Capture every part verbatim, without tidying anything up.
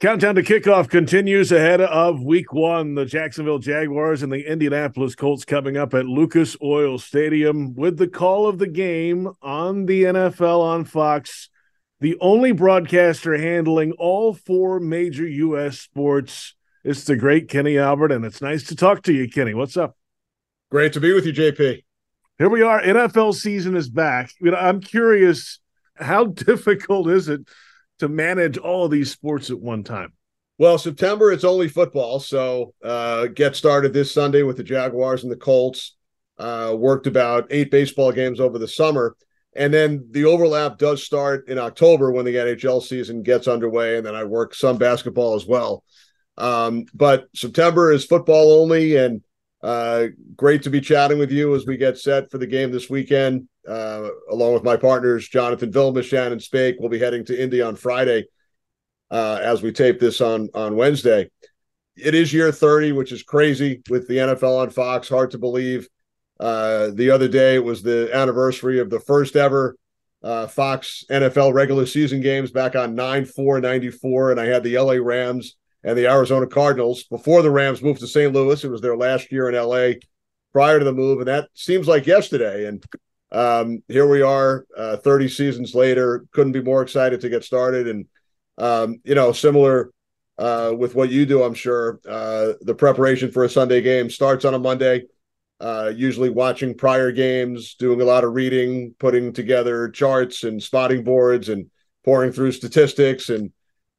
Countdown to kickoff continues ahead of week one. The Jacksonville Jaguars and the Indianapolis Colts coming up at Lucas Oil Stadium with the call of the game on the N F L on Fox. The only broadcaster handling all four major U S sports. It's the great Kenny Albert, and it's nice to talk to you, Kenny. What's up? Great to be with you, J P. Here we are. N F L season is back. You know, I'm curious, how difficult is it to manage all of these sports at one time? Well, September, it's only football, so uh, get started this Sunday with the Jaguars and the Colts. Uh, worked about eight baseball games over the summer. And then the overlap does start in October when the N H L season gets underway, and then I work some basketball as well. Um, but September is football only, and uh, great to be chatting with you as we get set for the game this weekend. Uh, along with my partners, Jonathan Villamishan and Spake, we'll be heading to Indy on Friday uh, as we tape this on, on Wednesday. It is year thirty, which is crazy with the N F L on Fox, hard to believe. Uh, the other day was the anniversary of the first ever uh, Fox N F L regular season games back on nine four ninety-four, and I had the L A Rams and the Arizona Cardinals. Before the Rams moved to Saint Louis, it was their last year in L A prior to the move, and that seems like yesterday. And um, here we are uh, thirty seasons later. Couldn't be more excited to get started. And, um, you know, similar uh, with what you do, I'm sure, uh, the preparation for a Sunday game starts on a Monday. Uh, usually watching prior games, doing a lot of reading, putting together charts and spotting boards and pouring through statistics and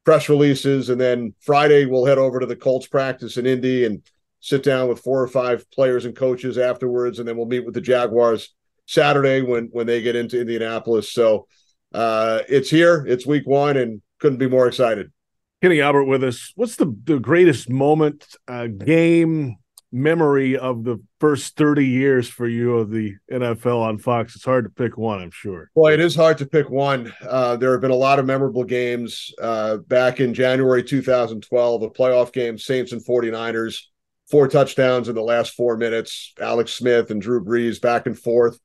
press releases. And then Friday, we'll head over to the Colts practice in Indy and sit down with four or five players and coaches afterwards. And then we'll meet with the Jaguars Saturday when, when they get into Indianapolis. So uh, it's here, it's week one, and couldn't be more excited. Kenny Albert with us. What's the, the greatest moment, uh, game, memory of the first thirty years for you of the N F L on Fox? It's hard to pick one, I'm sure. Well, it is hard to pick one. Uh, there have been a lot of memorable games. Uh, back in January two thousand twelve, a playoff game, Saints and 49ers, four touchdowns in the last four minutes, Alex Smith and Drew Brees back and forth.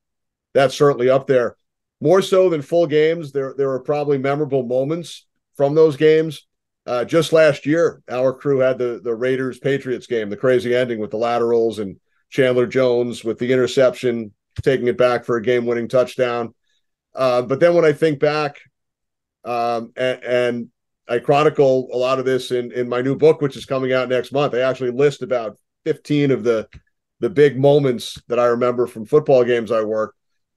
That's certainly up there. More so than full games, there, there are probably memorable moments from those games. Uh, just last year, our crew had the, the Raiders-Patriots game, the crazy ending with the laterals and Chandler Jones with the interception, taking it back for a game-winning touchdown. Uh, but then when I think back, um, and, and I chronicle a lot of this in, in my new book, which is coming out next month, I actually list about fifteen of the, the big moments that I remember from football games I worked.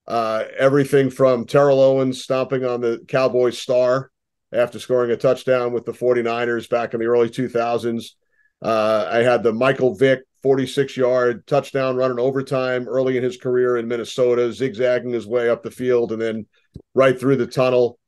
Uh, everything from Terrell Owens stomping on the Cowboys star after scoring a touchdown with the 49ers back in the early two thousands. Uh, I had the Michael Vick forty-six-yard touchdown run in overtime early in his career in Minnesota, zigzagging his way up the field and then right through the tunnel.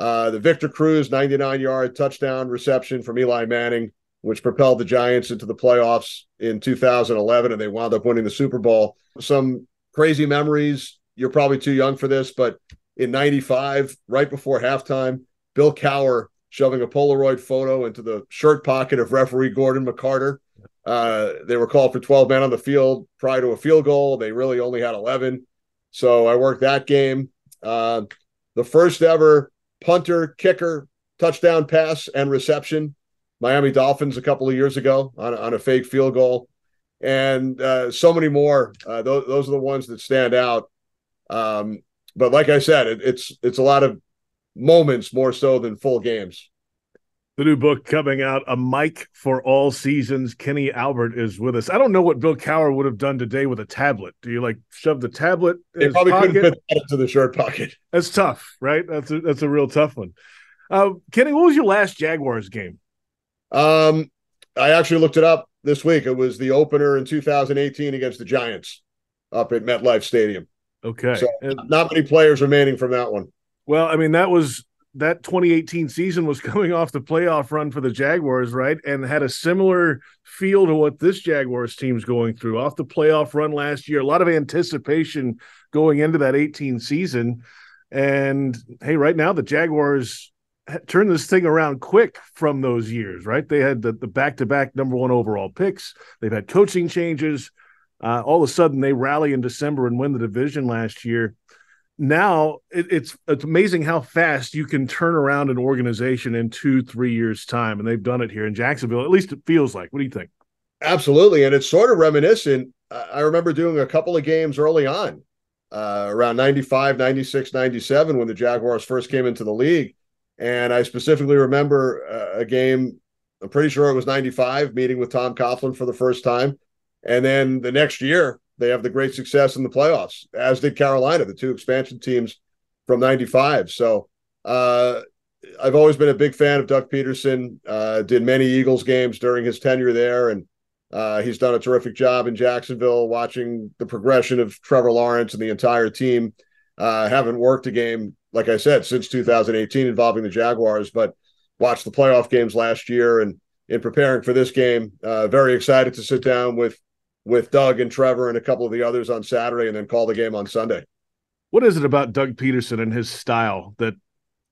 Uh, the Victor Cruz ninety-nine-yard touchdown reception from Eli Manning, which propelled the Giants into the playoffs in two thousand eleven, and they wound up winning the Super Bowl. Some crazy memories. You're probably too young for this, but in ninety-five, right before halftime, Bill Cowher shoving a Polaroid photo into the shirt pocket of referee Gordon McCarter. Uh, they were called for twelve men on the field prior to a field goal. They really only had eleven. So I worked that game. Uh, the first ever punter, kicker, touchdown pass, and reception. Miami Dolphins a couple of years ago on, on a fake field goal. And uh, so many more. Uh, those, those are the ones that stand out. Um, but like I said, it, it's it's a lot of moments more so than full games. the new book coming out, A Mic for All Seasons. Kenny Albert is with us. I don't know what Bill Cowher would have done today with a tablet. Do you, like, shove the tablet in they his probably pocket? Couldn't put that into the shirt pocket. That's tough, right? That's a, that's a real tough one. Uh, Kenny, what was your last Jaguars game? Um, I actually looked it up this week. It was the opener in two thousand eighteen against the Giants up at MetLife Stadium. Okay. So and, not many players remaining from that one. Well, I mean, that was that twenty eighteen season was coming off the playoff run for the Jaguars, right? And had a similar feel to what this Jaguars team's going through off the playoff run last year. A lot of anticipation going into that eighteen season. And hey, right now the Jaguars turn this thing around quick from those years, right? They had the, the back-to-back number one overall picks. They've had coaching changes. Uh, all of a sudden, they rally in December and win the division last year. Now, it, it's it's amazing how fast you can turn around an organization in two, three years' time, and they've done it here in Jacksonville. At least it feels like. What do you think? Absolutely, and it's sort of reminiscent. I remember doing a couple of games early on, uh, around ninety-five, ninety-six, ninety-seven, when the Jaguars first came into the league. And I specifically remember uh, a game, I'm pretty sure it was ninety-five, meeting with Tom Coughlin for the first time. And then the next year, they have the great success in the playoffs, as did Carolina, the two expansion teams from ninety-five. So uh, I've always been a big fan of Doug Pederson, uh, did many Eagles games during his tenure there. And uh, he's done a terrific job in Jacksonville, watching the progression of Trevor Lawrence and the entire team. Uh, haven't worked a game, like I said, since two thousand eighteen involving the Jaguars, but watched the playoff games last year. And in preparing for this game, uh, very excited to sit down with with Doug and Trevor and a couple of the others on Saturday and then call the game on Sunday. What is it about Doug Pederson and his style that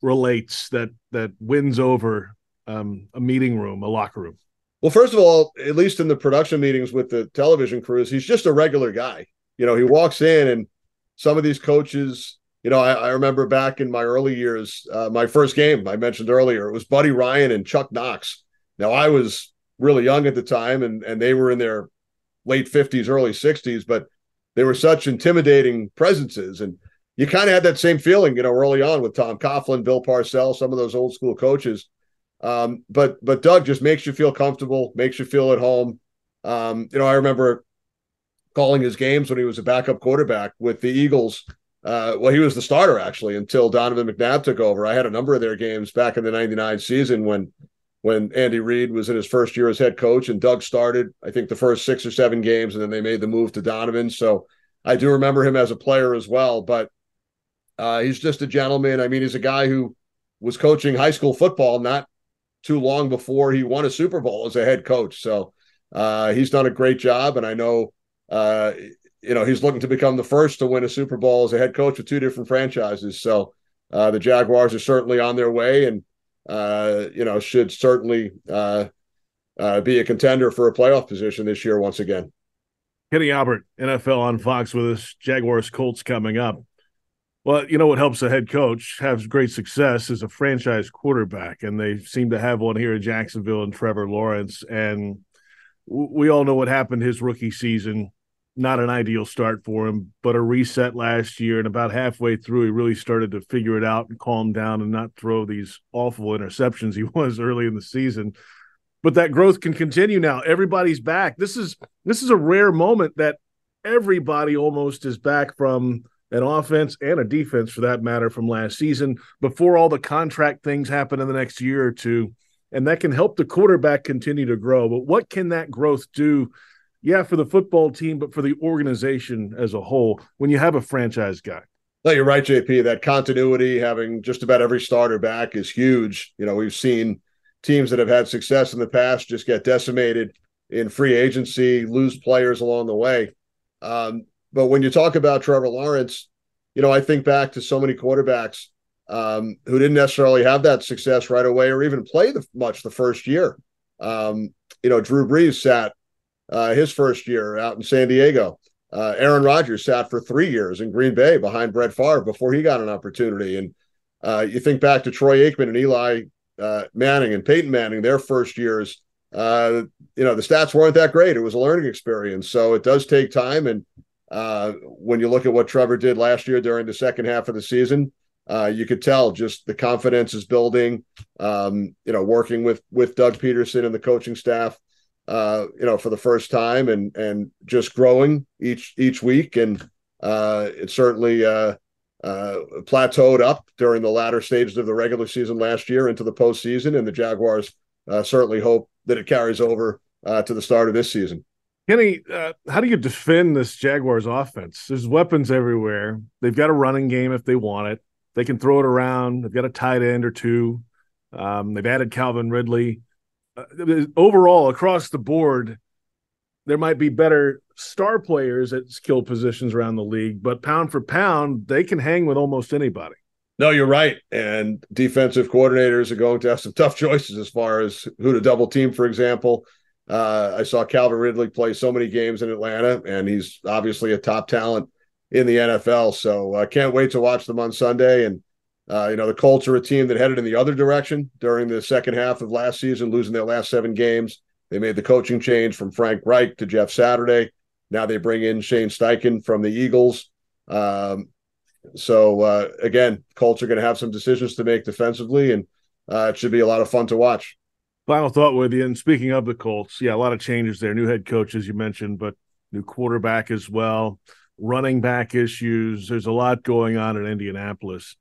relates, that that wins over um, a meeting room, a locker room? Well, first of all, at least in the production meetings with the television crews, he's just a regular guy. You know, he walks in and some of these coaches, you know, I, I remember back in my early years, uh, my first game I mentioned earlier, it was Buddy Ryan and Chuck Knox. Now, I was really young at the time, and, and they were in their late fifties, early sixties, but they were such intimidating presences. And you kind of had that same feeling, you know, early on with Tom Coughlin, Bill Parcells, some of those old school coaches. Um, but but Doug just makes you feel comfortable, makes you feel at home. Um, you know, I remember calling his games when he was a backup quarterback with the Eagles. Uh, well, he was the starter, actually, until Donovan McNabb took over. I had a number of their games back in the ninety-nine season when when Andy Reid was in his first year as head coach, and Doug started, I think, the first six or seven games, and then they made the move to Donovan. So I do remember him as a player as well, but uh, he's just a gentleman. I mean, he's a guy who was coaching high school football not too long before he won a Super Bowl as a head coach. So uh, he's done a great job, and I know Uh, you know, he's looking to become the first to win a Super Bowl as a head coach of two different franchises. So uh, the Jaguars are certainly on their way, and, uh, you know, should certainly uh, uh, be a contender for a playoff position this year once again. Kenny Albert, N F L on Fox with us. Jaguars Colts coming up. Well, you know what helps a head coach have great success is a franchise quarterback, and they seem to have one here in Jacksonville and Trevor Lawrence. And we all know what happened his rookie season. Not an ideal start for him, but a reset last year, and about halfway through, he really started to figure it out and calm down and not throw these awful interceptions he was early in the season. But that growth can continue now. Everybody's back. This is this is a rare moment that everybody almost is back from an offense and a defense, for that matter, from last season, before all the contract things happen in the next year or two, and that can help the quarterback continue to grow. But what can that growth do? Yeah, for the football team, but for the organization as a whole, when you have a franchise guy. No, you're right, J P. That continuity, having just about every starter back, is huge. You know, we've seen teams that have had success in the past just get decimated in free agency, lose players along the way. Um, but when you talk about Trevor Lawrence, you know, I think back to so many quarterbacks um, who didn't necessarily have that success right away or even play the, much the first year. Um, you know, Drew Brees sat Uh, his first year out in San Diego. Uh, Aaron Rodgers sat for three years in Green Bay behind Brett Favre before he got an opportunity. And uh, you think back to Troy Aikman and Eli uh, Manning and Peyton Manning, their first years, uh, you know, the stats weren't that great. It was a learning experience. So it does take time. And uh, when you look at what Trevor did last year during the second half of the season, Uh, you could tell just the confidence is building, um, you know, working with with Doug Pederson and the coaching staff, uh, you know, for the first time, and and just growing each each week. And uh, it certainly uh, uh, plateaued up during the latter stages of the regular season last year into the postseason. And the Jaguars uh, certainly hope that it carries over uh, to the start of this season. Kenny, uh, how do you defend this Jaguars offense? There's weapons everywhere. They've got a running game if they want it. They can throw it around. They've got a tight end or two. Um, they've added Calvin Ridley. Uh, overall, across the board, there might be better star players at skill positions around the league, but pound for pound, they can hang with almost anybody. No, you're right. And defensive coordinators are going to have some tough choices as far as who to double team, for example. Uh, I saw Calvin Ridley play so many games in Atlanta, and he's obviously a top talent in the N F L. So I uh, can't wait to watch them on Sunday. And, uh, you know, the Colts are a team that headed in the other direction during the second half of last season, losing their last seven games. They made the coaching change from Frank Reich to Jeff Saturday. Now they bring in Shane Steichen from the Eagles. Um, so, uh, again, Colts are going to have some decisions to make defensively, and uh, it should be a lot of fun to watch. Final thought with you. And speaking of the Colts, yeah, a lot of changes there. New head coach, as you mentioned, but new quarterback as well. Running back issues. There's a lot going on in Indianapolis,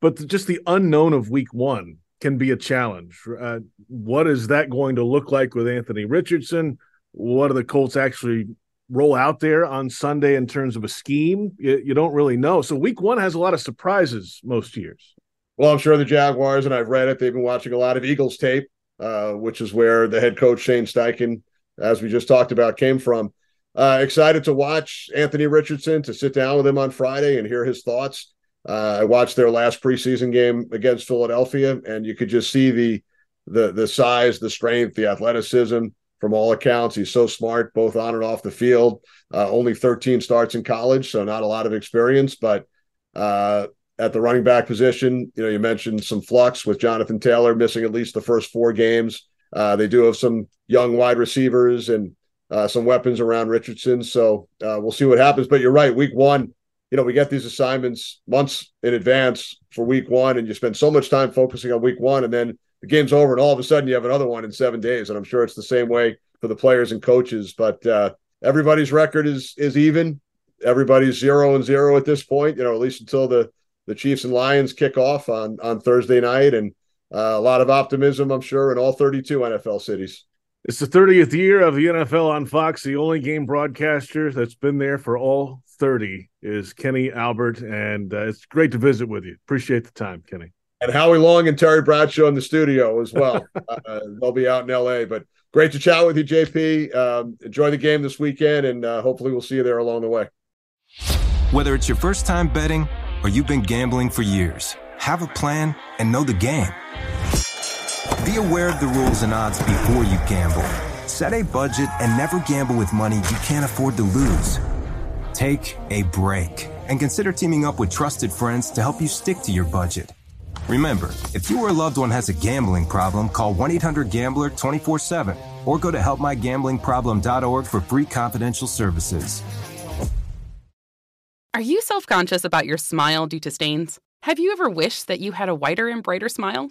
but the, just the unknown of week one can be a challenge. Uh, what is that going to look like with Anthony Richardson? What do the Colts actually roll out there on Sunday in terms of a scheme? You, you don't really know. So week one has a lot of surprises most years. Well, I'm sure the Jaguars, and I've read it, they've been watching a lot of Eagles tape, uh, which is where the head coach, Shane Steichen, as we just talked about, came from. Uh, excited to watch Anthony Richardson, to sit down with him on Friday and hear his thoughts. Uh, I watched their last preseason game against Philadelphia, and you could just see the the the size, the strength, the athleticism from all accounts. He's so smart, both on and off the field. Uh, only thirteen starts in college, so not a lot of experience. But uh, at the running back position, you know, you mentioned some flux with Jonathan Taylor missing at least the first four games. Uh, they do have some young wide receivers and Uh, some weapons around Richardson. So uh, we'll see what happens. But you're right, week one, you know, we get these assignments months in advance for week one, and you spend so much time focusing on week one, and then the game's over, and all of a sudden you have another one in seven days. And I'm sure it's the same way for the players and coaches. But uh, everybody's record is is even. Everybody's zero and zero at this point, you know, at least until the, the Chiefs and Lions kick off on, on Thursday night. And uh, a lot of optimism, I'm sure, in all thirty-two N F L cities. It's the thirtieth year of the N F L on Fox. The only game broadcaster that's been there for all thirty is Kenny Albert, and uh, it's great to visit with you. Appreciate the time, Kenny. And Howie Long and Terry Bradshaw in the studio as well. uh, they'll be out in L A, but great to chat with you, J P. Um, enjoy the game this weekend, and uh, hopefully we'll see you there along the way. Whether it's your first time betting or you've been gambling for years, have a plan and know the game. Be aware of the rules and odds before you gamble. Set a budget and never gamble with money you can't afford to lose. Take a break and consider teaming up with trusted friends to help you stick to your budget. Remember, if you or a loved one has a gambling problem, call one eight hundred gambler twenty-four seven or go to help my gambling problem dot org for free confidential services. Are you self-conscious about your smile due to stains? Have you ever wished that you had a whiter and brighter smile?